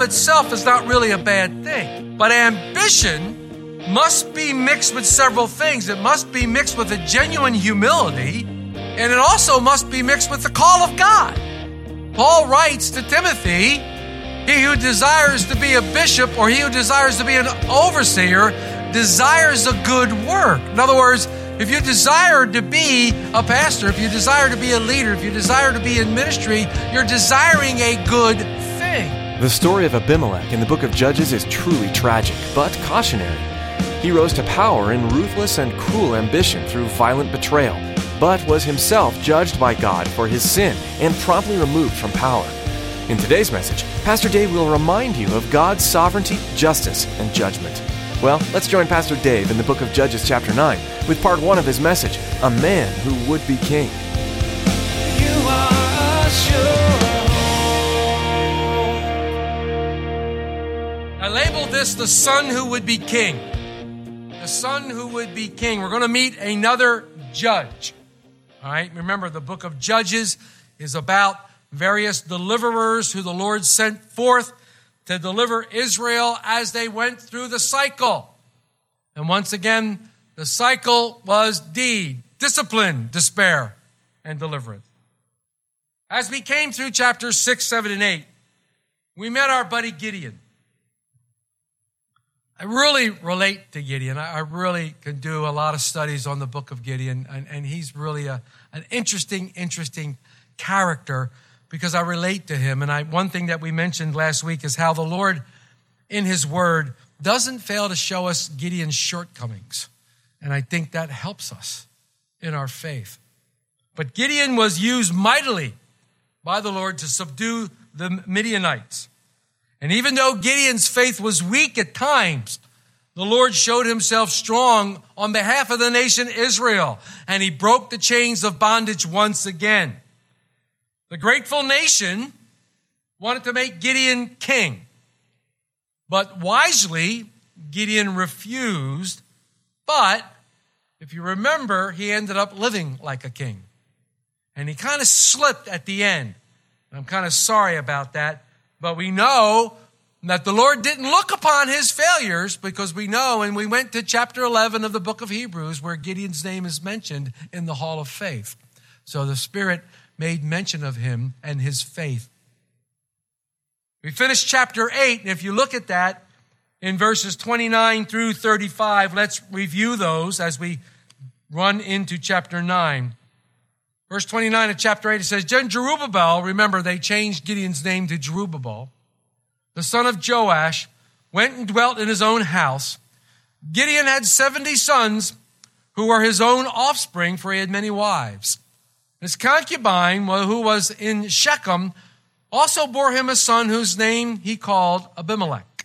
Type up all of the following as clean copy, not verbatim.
Itself is not really a bad thing, but ambition must be mixed with several things. It must be mixed with a genuine humility, and it also must be mixed with the call of God. Paul writes to Timothy, he who desires to be a bishop or he who desires to be an overseer desires a good work. In other words, if you desire to be a pastor, if you desire to be a leader, if you desire to be in ministry, you're desiring a good thing. The story of Abimelech in the book of Judges is truly tragic, but cautionary. He rose to power in ruthless and cruel ambition through violent betrayal, but was himself judged by God for his sin and promptly removed from power. In today's message, Pastor Dave will remind you of God's sovereignty, justice, and judgment. Well, let's join Pastor Dave in the book of Judges chapter 9 with part 1 of his message, A Man Who Would Be King. You are a sure I labeled this the son who would be king. The son who would be king. We're going to meet another judge. All right, remember the book of Judges is about various deliverers who the Lord sent forth to deliver Israel as they went through the cycle. And once again, the cycle was deed, discipline, despair, and deliverance. As we came through chapters 6, 7, and 8, we met our buddy Gideon. I really relate to Gideon. I really can do a lot of studies on the book of Gideon, and he's really an interesting character because I relate to him. And one thing that we mentioned last week is how the Lord, in his word, doesn't fail to show us Gideon's shortcomings. And I think that helps us in our faith. But Gideon was used mightily by the Lord to subdue the Midianites. And even though Gideon's faith was weak at times, the Lord showed himself strong on behalf of the nation Israel, and he broke the chains of bondage once again. The grateful nation wanted to make Gideon king, but wisely, Gideon refused. But if you remember, he ended up living like a king, and he kind of slipped at the end. I'm kind of sorry about that. But we know that the Lord didn't look upon his failures because we know, and we went to chapter 11 of the book of Hebrews where Gideon's name is mentioned in the hall of faith. So the Spirit made mention of him and his faith. We finished chapter 8, and if you look at that in verses 29 through 35, let's review those as we run into chapter 9. Verse 29 of chapter 8, it says, Then Jerubbaal, remember they changed Gideon's name to Jerubbaal, the son of Joash, went and dwelt in his own house. Gideon had 70 sons who were his own offspring, for he had many wives. His concubine, who was in Shechem, also bore him a son whose name he called Abimelech.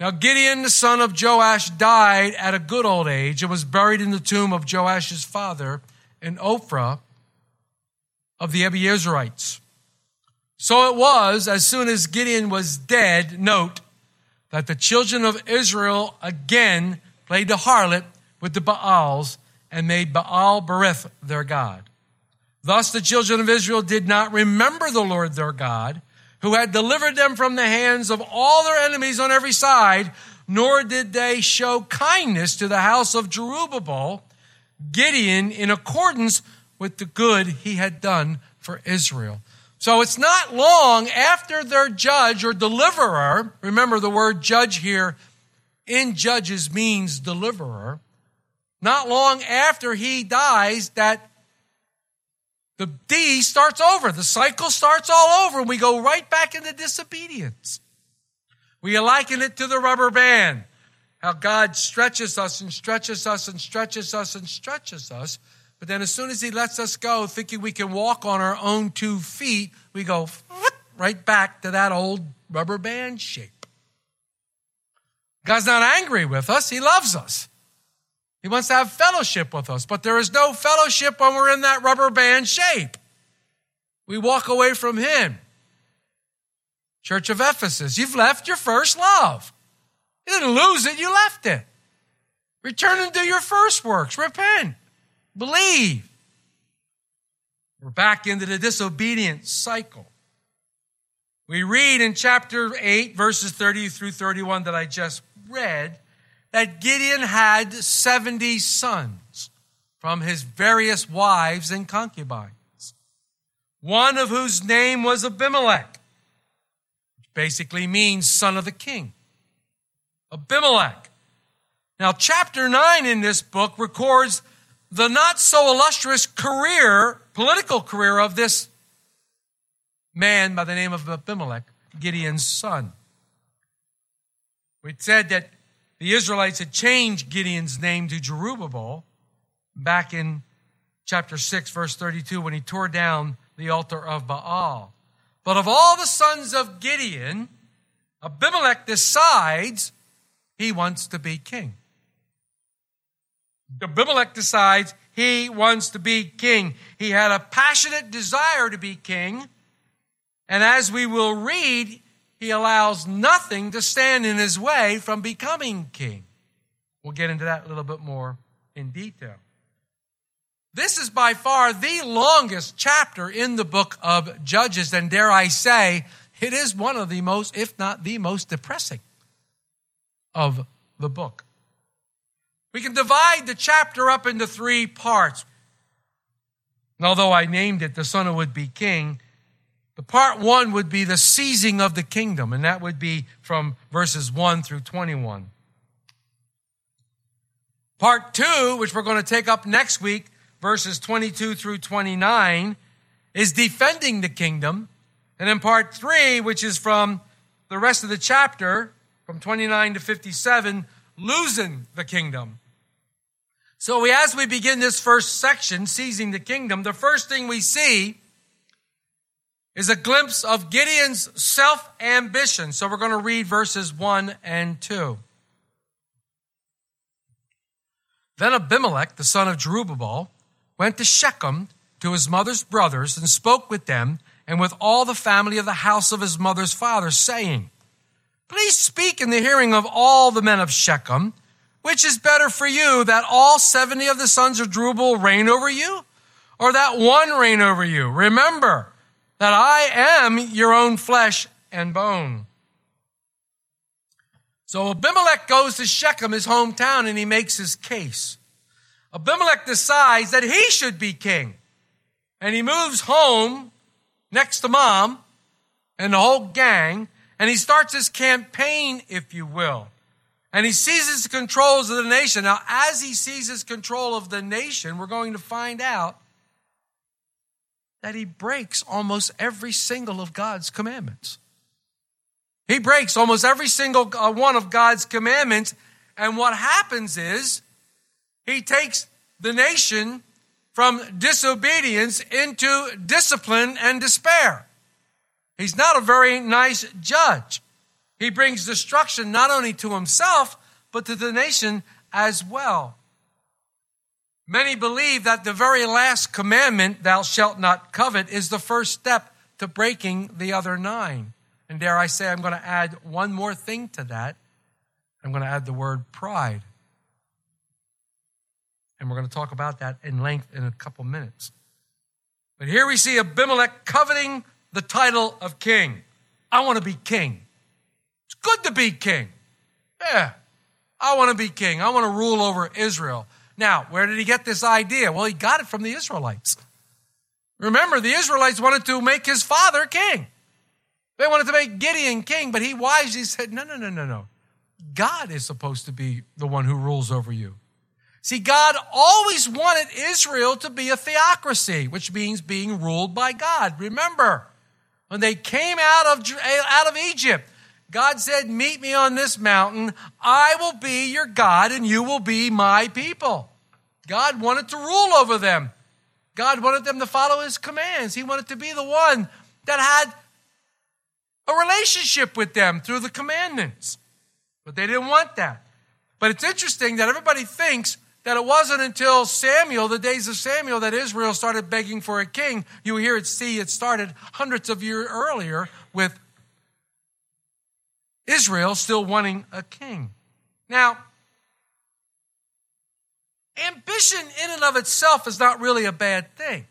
Now Gideon, the son of Joash, died at a good old age and was buried in the tomb of Joash's father in Ophrah, of the Abiezrites. So it was, as soon as Gideon was dead, note that the children of Israel again played the harlot with the Baals and made Baal Berith their God. Thus the children of Israel did not remember the Lord their God, who had delivered them from the hands of all their enemies on every side, nor did they show kindness to the house of Jerubbaal, Gideon, in accordance with the good he had done for Israel. So it's not long after their judge or deliverer, remember the word judge here in Judges means deliverer, not long after he dies that the deed starts over, the cycle starts all over, and we go right back into disobedience. We liken it to the rubber band, how God stretches us and stretches us and stretches us and stretches us But then as soon as he lets us go, thinking we can walk on our own 2 feet, we go right back to that old rubber band shape. God's not angry with us. He loves us. He wants to have fellowship with us, but there is no fellowship when we're in that rubber band shape. We walk away from him. Church of Ephesus, you've left your first love. You didn't lose it, you left it. Return and do your first works. Repent. Believe. We're back into the disobedient cycle. We read in chapter 8, verses 30 through 31 that I just read, that Gideon had 70 sons from his various wives and concubines, one of whose name was Abimelech, which basically means son of the king. Abimelech. Now, chapter 9 in this book records the not so illustrious career, political career of this man by the name of Abimelech, Gideon's son. We said that the Israelites had changed Gideon's name to Jerubbaal back in chapter 6, verse 32, when he tore down the altar of Baal. But of all the sons of Gideon, Abimelech decides he wants to be king. Abimelech decides he wants to be king. He had a passionate desire to be king. And as we will read, he allows nothing to stand in his way from becoming king. We'll get into that a little bit more in detail. This is by far the longest chapter in the book of Judges, and dare I say, it is one of the most, if not the most depressing of the book. We can divide the chapter up into three parts. And although I named it the son who would be king, the part one would be the seizing of the kingdom, and that would be from verses 1 through 21. Part two, which we're going to take up next week, verses 22 through 29, is defending the kingdom. And then part three, which is from the rest of the chapter, from 29 to 57, losing the kingdom. So as we begin this first section, seizing the kingdom, the first thing we see is a glimpse of Gideon's self-ambition. So we're going to read verses 1 and 2. Then Abimelech, the son of Jerubbaal, went to Shechem to his mother's brothers and spoke with them and with all the family of the house of his mother's father, saying, "Please speak in the hearing of all the men of Shechem, which is better for you, that all 70 of the sons of Jerubbaal reign over you, or that one reign over you? Remember that I am your own flesh and bone." So Abimelech goes to Shechem, his hometown, and he makes his case. Abimelech decides that he should be king. And he moves home next to mom and the whole gang, and he starts his campaign, if you will. And he seizes the controls of the nation. Now, as he seizes control of the nation, we're going to find out that he breaks almost every single of God's commandments. He breaks almost every single one of God's commandments. And what happens is he takes the nation from disobedience into discipline and despair. He's not a very nice judge. He brings destruction not only to himself, but to the nation as well. Many believe that the very last commandment, thou shalt not covet, is the first step to breaking the other nine. And dare I say, I'm going to add one more thing to that. I'm going to add the word pride. And we're going to talk about that in length in a couple minutes. But here we see Abimelech coveting the title of king. I want to be king. It's good to be king. Yeah, I want to be king. I want to rule over Israel. Now, where did he get this idea? Well, he got it from the Israelites. Remember, the Israelites wanted to make his father king. They wanted to make Gideon king, but he wisely said, no. God is supposed to be the one who rules over you. See, God always wanted Israel to be a theocracy, which means being ruled by God. Remember, when they came out of Egypt, God said, "Meet me on this mountain. I will be your God and you will be my people." God wanted to rule over them. God wanted them to follow his commands. He wanted to be the one that had a relationship with them through the commandments. But they didn't want that. But it's interesting that everybody thinks that it wasn't until Samuel, the days of Samuel, that Israel started begging for a king. You hear it, see, it started hundreds of years earlier with Israel still wanting a king. Now, ambition in and of itself is not really a bad thing.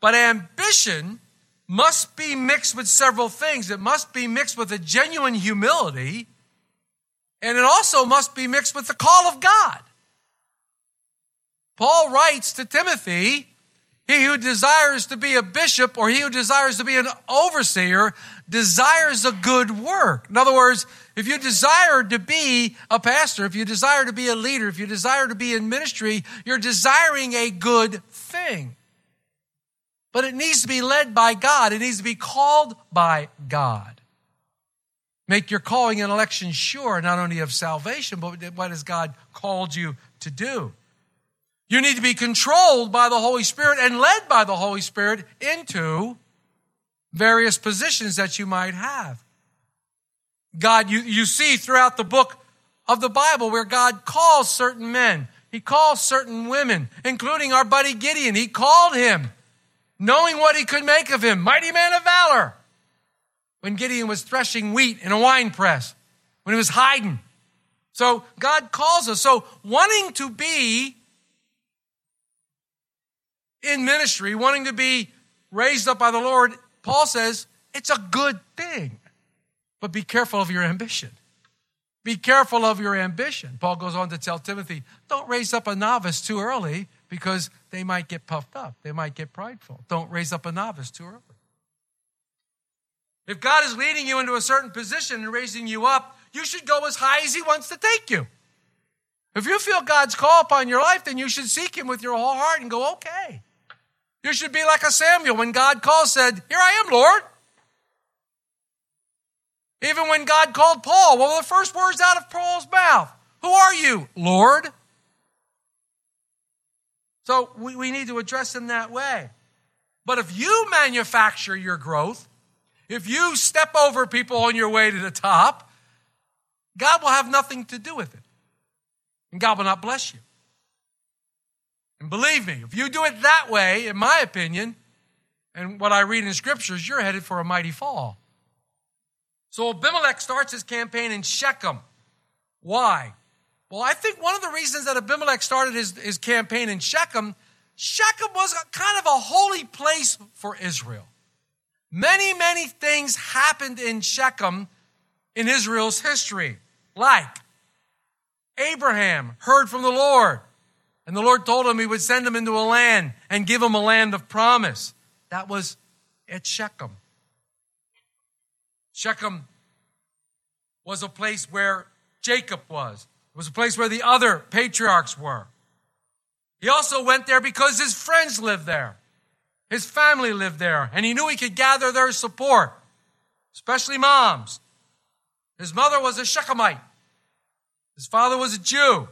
But ambition must be mixed with several things. It must be mixed with a genuine humility, and it also must be mixed with the call of God. Paul writes to Timothy, he who desires to be a bishop or he who desires to be an overseer desires a good work. In other words, if you desire to be a pastor, if you desire to be a leader, if you desire to be in ministry, you're desiring a good thing. But it needs to be led by God. It needs to be called by God. Make your calling and election sure, not only of salvation, but what has God called you to do? You need to be controlled by the Holy Spirit and led by the Holy Spirit into various positions that you might have. God, you see throughout the book of the Bible where God calls certain men. He calls certain women, including our buddy Gideon. He called him, knowing what he could make of him. Mighty man of valor. When Gideon was threshing wheat in a wine press, when he was hiding. So God calls us. So wanting to be in ministry, wanting to be raised up by the Lord, Paul says, it's a good thing. But be careful of your ambition. Be careful of your ambition. Paul goes on to tell Timothy, don't raise up a novice too early because they might get puffed up. They might get prideful. Don't raise up a novice too early. If God is leading you into a certain position and raising you up, you should go as high as he wants to take you. If you feel God's call upon your life, then you should seek him with your whole heart and go, okay. You should be like a Samuel when God called, said, here I am, Lord. Even when God called Paul, what were the first words out of Paul's mouth? Who are you, Lord? So we need to address him that way. But if you manufacture your growth, if you step over people on your way to the top, God will have nothing to do with it. And God will not bless you. And believe me, if you do it that way, in my opinion, and what I read in scriptures, you're headed for a mighty fall. So Abimelech starts his campaign in Shechem. Why? Well, I think one of the reasons that Abimelech started his campaign in Shechem, Shechem was kind of a holy place for Israel. Many, many things happened in Shechem in Israel's history, like Abraham heard from the Lord, and the Lord told him he would send him into a land and give him a land of promise. That was at Shechem. Shechem was a place where Jacob was. It was a place where the other patriarchs were. He also went there because his friends lived there. His family lived there, and he knew he could gather their support, especially moms. His mother was a Shechemite. His father was a Jew,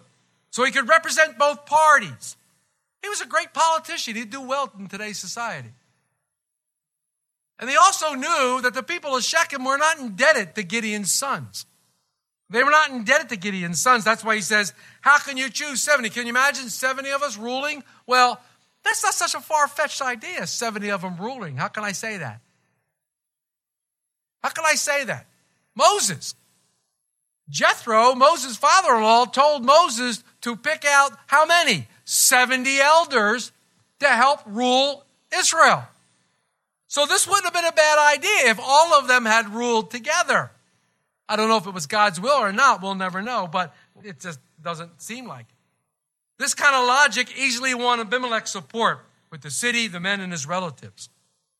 so he could represent both parties. He was a great politician. He'd do well in today's society. And they also knew that the people of Shechem were not indebted to Gideon's sons. They were not indebted to Gideon's sons. That's why he says, how can you choose 70? Can you imagine 70 of us ruling? Well, that's not such a far-fetched idea, 70 of them ruling. How can I say that? How can I say that? Moses. Jethro, Moses' father-in-law, told Moses to pick out how many? 70 elders to help rule Israel. So this wouldn't have been a bad idea if all of them had ruled together. I don't know if it was God's will or not. We'll never know, but it just doesn't seem like it. This kind of logic easily won Abimelech's support with the city, the men, and his relatives.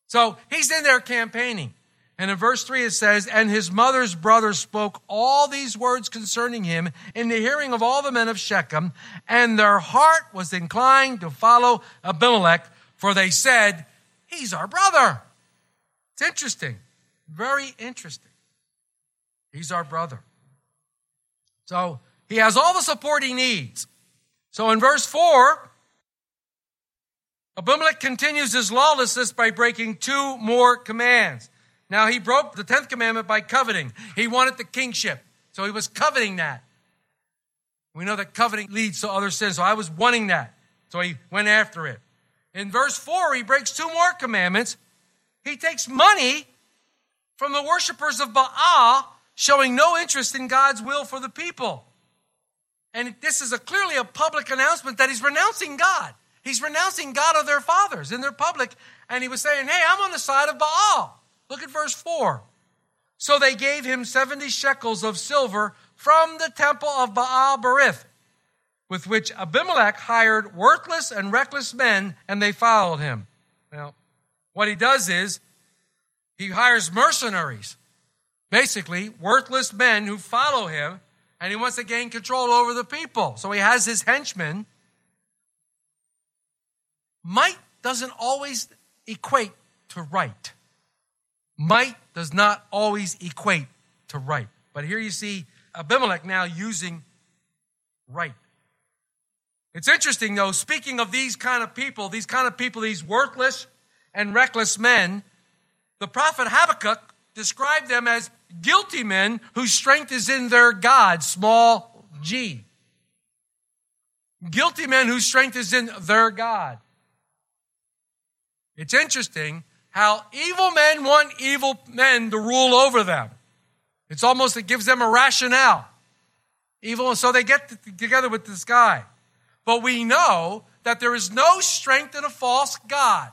So he's in there campaigning. And in verse 3 it says, and his mother's brother spoke all these words concerning him in the hearing of all the men of Shechem, and their heart was inclined to follow Abimelech, for they said, he's our brother. It's interesting. Very interesting. He's our brother. So he has all the support he needs. So in verse 4, Abimelech continues his lawlessness by breaking two more commands. Now, he broke the 10th commandment by coveting. He wanted the kingship, so he was coveting that. We know that coveting leads to other sins, so I was wanting that, so he went after it. In verse 4, he breaks two more commandments. He takes money from the worshipers of Baal, showing no interest in God's will for the people. And this is clearly a public announcement that he's renouncing God. He's renouncing God of their fathers in their public. And he was saying, hey, I'm on the side of Baal. Look at verse 4. So they gave him 70 shekels of silver from the temple of Baal Berith, with which Abimelech hired worthless and reckless men, and they followed him. Now, what he does is he hires mercenaries, basically worthless men who follow him, and he wants to gain control over the people. So he has his henchmen. Might doesn't always equate to right. Might does not always equate to right. But here you see Abimelech now using right. It's interesting, though, speaking of these kind of people, these worthless and reckless men, the prophet Habakkuk described them as guilty men whose strength is in their God, small g. Guilty men whose strength is in their God. It's interesting how evil men want evil men to rule over them. It's almost, it gives them a rationale. Evil, so they get together with this guy. But we know that there is no strength in a false god.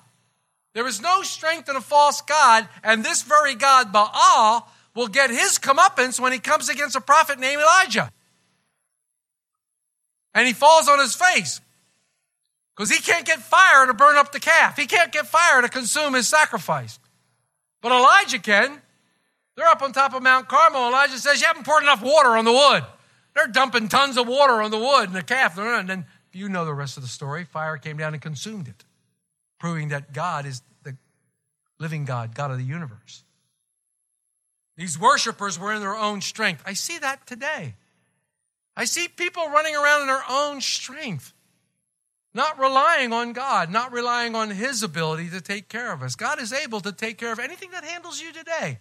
There is no strength in a false god, and this very god, Baal, will get his comeuppance when he comes against a prophet named Elijah. And he falls on his face because he can't get fire to burn up the calf. He can't get fire to consume his sacrifice. But Elijah can. They're up on top of Mount Carmel. Elijah says, you haven't poured enough water on the wood. They're dumping tons of water on the wood and the calf. And then you know the rest of the story. Fire came down and consumed it, proving that God is the living God, God of the universe. These worshipers were in their own strength. I see that today. I see people running around in their own strength, not relying on God, not relying on his ability to take care of us. God is able to take care of anything that handles you today.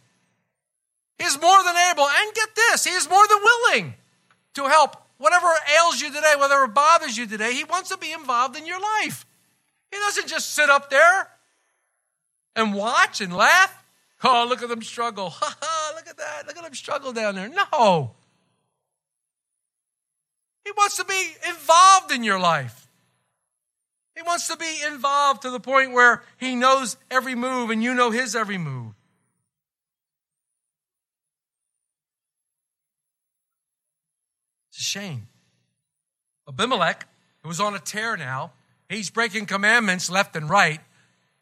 He is more than able, and get this, he is more than willing to help whatever ails you today, whatever bothers you today. He wants to be involved in your life. He doesn't just sit up there and watch and laugh. Oh, look at them struggle. Ha ha, look at that. Look at them struggle down there. No. He wants to be involved in your life. He wants to be involved to the point where he knows every move and you know his every move. It's a shame. Abimelech, who's on a tear now, he's breaking commandments left and right.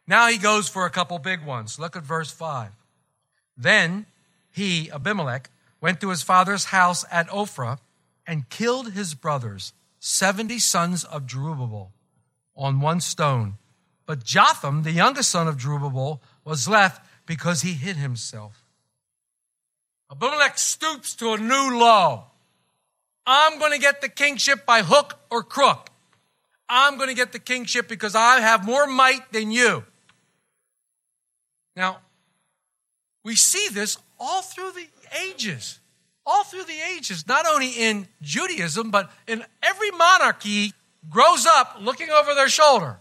Now he goes for a couple big ones. Look at verse 5. Then he, Abimelech, went to his father's house at Ophrah and killed his brothers, 70 sons of Zerubbabel, on one stone. But Jotham, the youngest son of Zerubbabel, was left because he hid himself. Abimelech stoops to a new low. I'm going to get the kingship by hook or crook. I'm going to get the kingship because I have more might than you. Now, we see this all through the ages. All through the ages, not only in Judaism, but in every monarchy grows up looking over their shoulder.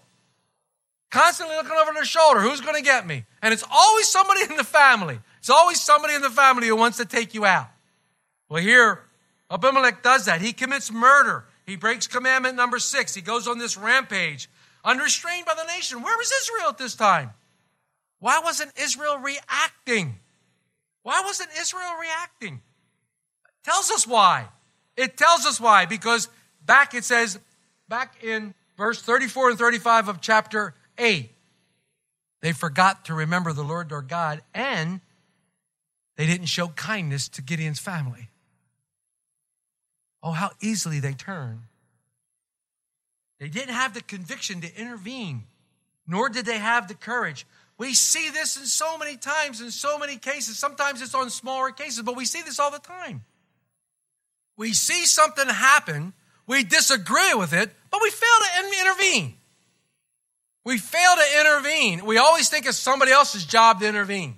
Constantly looking over their shoulder. Who's going to get me? And it's always somebody in the family. It's always somebody in the family who wants to take you out. Well, here, Abimelech does that. He commits murder. He breaks commandment number 6. He goes on this rampage, unrestrained by the nation. Where was Israel at this time? Why wasn't Israel reacting? Why wasn't Israel reacting? It tells us why. It tells us why, because back in verse 34 and 35 of chapter 8, they forgot to remember the Lord their God, and they didn't show kindness to Gideon's family. Oh, how easily they turn. They didn't have the conviction to intervene, nor did they have the courage. We see this in so many times, in so many cases. Sometimes it's on smaller cases, but we see this all the time. We see something happen, we disagree with it, but we fail to intervene. We fail to intervene. We always think it's somebody else's job to intervene.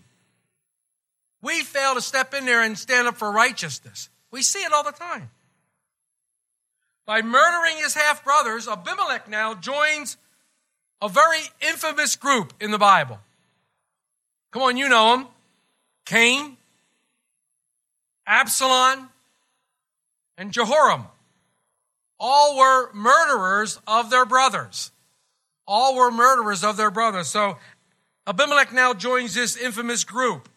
We fail to step in there and stand up for righteousness. We see it all the time. By murdering his half-brothers, Abimelech now joins a very infamous group in the Bible. Come on, you know him. Cain, Absalom, and Jehoram. All were murderers of their brothers. So Abimelech now joins this infamous group.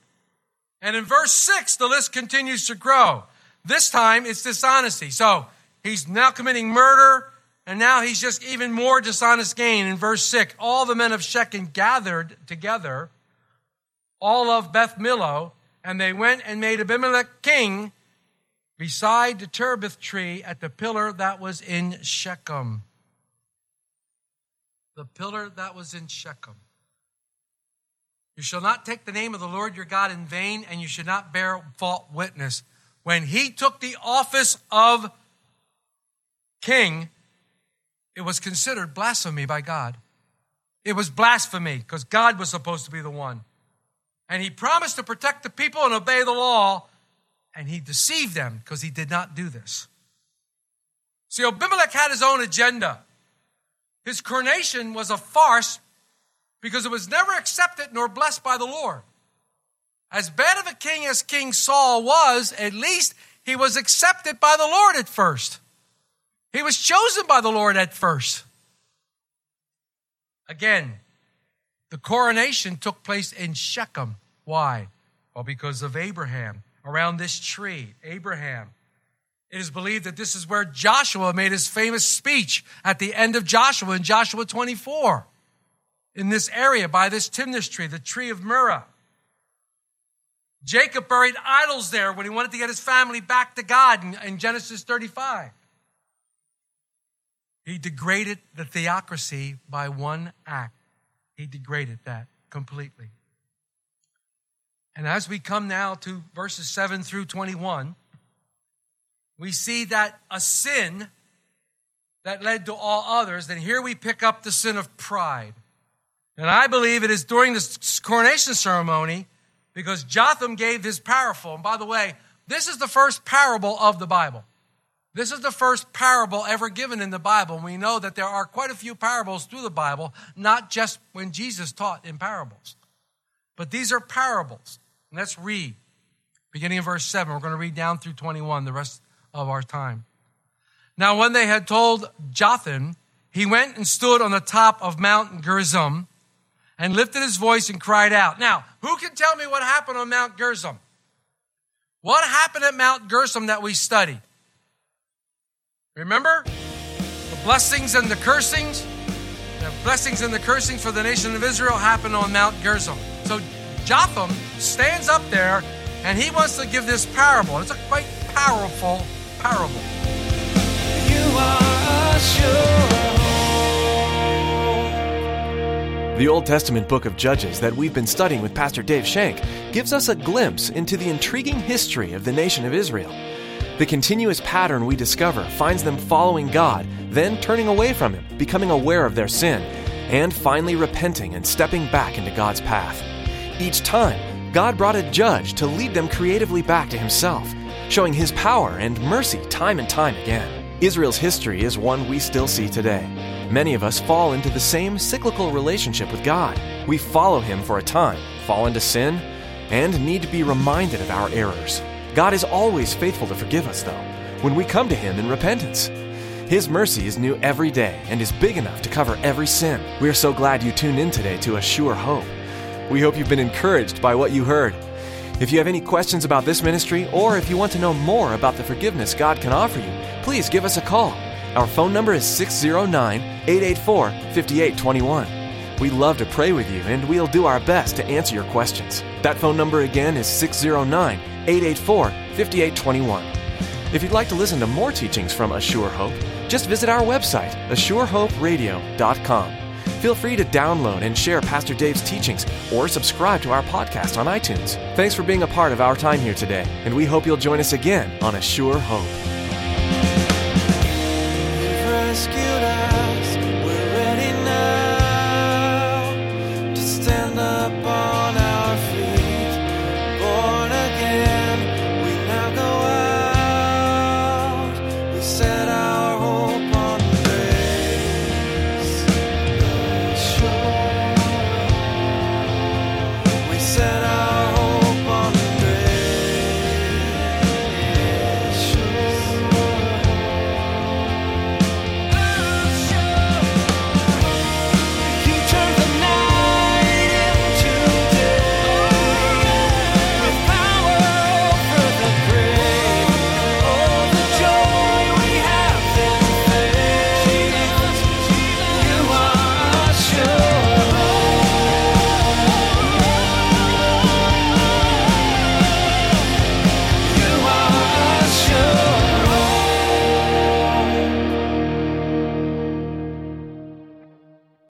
And in verse 6, the list continues to grow. This time, it's dishonesty. So he's now committing murder, and now he's just even more dishonest gain. In verse 6, all the men of Shechem gathered together, all of Beth Milo, and they went and made Abimelech king beside the Terebinth tree at the pillar that was in Shechem. The pillar that was in Shechem. You shall not take the name of the Lord your God in vain, and you should not bear false witness. When he took the office of king, it was considered blasphemy by God. It was blasphemy because God was supposed to be the one. And he promised to protect the people and obey the law, and he deceived them because he did not do this. See, Abimelech had his own agenda. His coronation was a farce because it was never accepted nor blessed by the Lord. As bad of a king as King Saul was, at least he was accepted by the Lord at first. He was chosen by the Lord at first. Again, the coronation took place in Shechem. Why? Well, because of Abraham, around this tree, Abraham. It is believed that this is where Joshua made his famous speech at the end of Joshua in Joshua 24. In this area, by this Timnath tree, the tree of Murrah. Jacob buried idols there when he wanted to get his family back to God in Genesis 35. He degraded the theocracy by one act. He degraded that completely. And as we come now to verses 7 through 21, we see that a sin that led to all others, then here we pick up the sin of pride. And I believe it is during this coronation ceremony because Jotham gave his parable. And by the way, this is the first parable of the Bible. This is the first parable ever given in the Bible. We know that there are quite a few parables through the Bible, not just when Jesus taught in parables. But these are parables. And let's read. Beginning in verse 7, we're going to read down through 21, the rest of our time. Now, when they had told Jotham, he went and stood on the top of Mount Gerizim and lifted his voice and cried out. Now, who can tell me what happened on Mount Gerizim? What happened at Mount Gerizim that we studied? Remember? The blessings and the cursings. The blessings and the cursings for the nation of Israel happened on Mount Gerizim. So Jotham stands up there and he wants to give this parable. It's a quite powerful parable. You are a sure hope. The Old Testament book of Judges that we've been studying with Pastor Dave Schenck gives us a glimpse into the intriguing history of the nation of Israel. The continuous pattern we discover finds them following God, then turning away from Him, becoming aware of their sin, and finally repenting and stepping back into God's path. Each time, God brought a judge to lead them creatively back to Himself, showing His power and mercy time and time again. Israel's history is one we still see today. Many of us fall into the same cyclical relationship with God. We follow Him for a time, fall into sin, and need to be reminded of our errors. God is always faithful to forgive us, though, when we come to Him in repentance. His mercy is new every day and is big enough to cover every sin. We are so glad you tuned in today to A Sure Hope. We hope you've been encouraged by what you heard. If you have any questions about this ministry, or if you want to know more about the forgiveness God can offer you, please give us a call. Our phone number is 609-884-5821. We'd love to pray with you, and we'll do our best to answer your questions. That phone number again is 609-884-5821. If you'd like to listen to more teachings from A Sure Hope, just visit our website, assurehoperadio.com. Feel free to download and share Pastor Dave's teachings or subscribe to our podcast on iTunes. Thanks for being a part of our time here today, and we hope you'll join us again on A Sure Hope.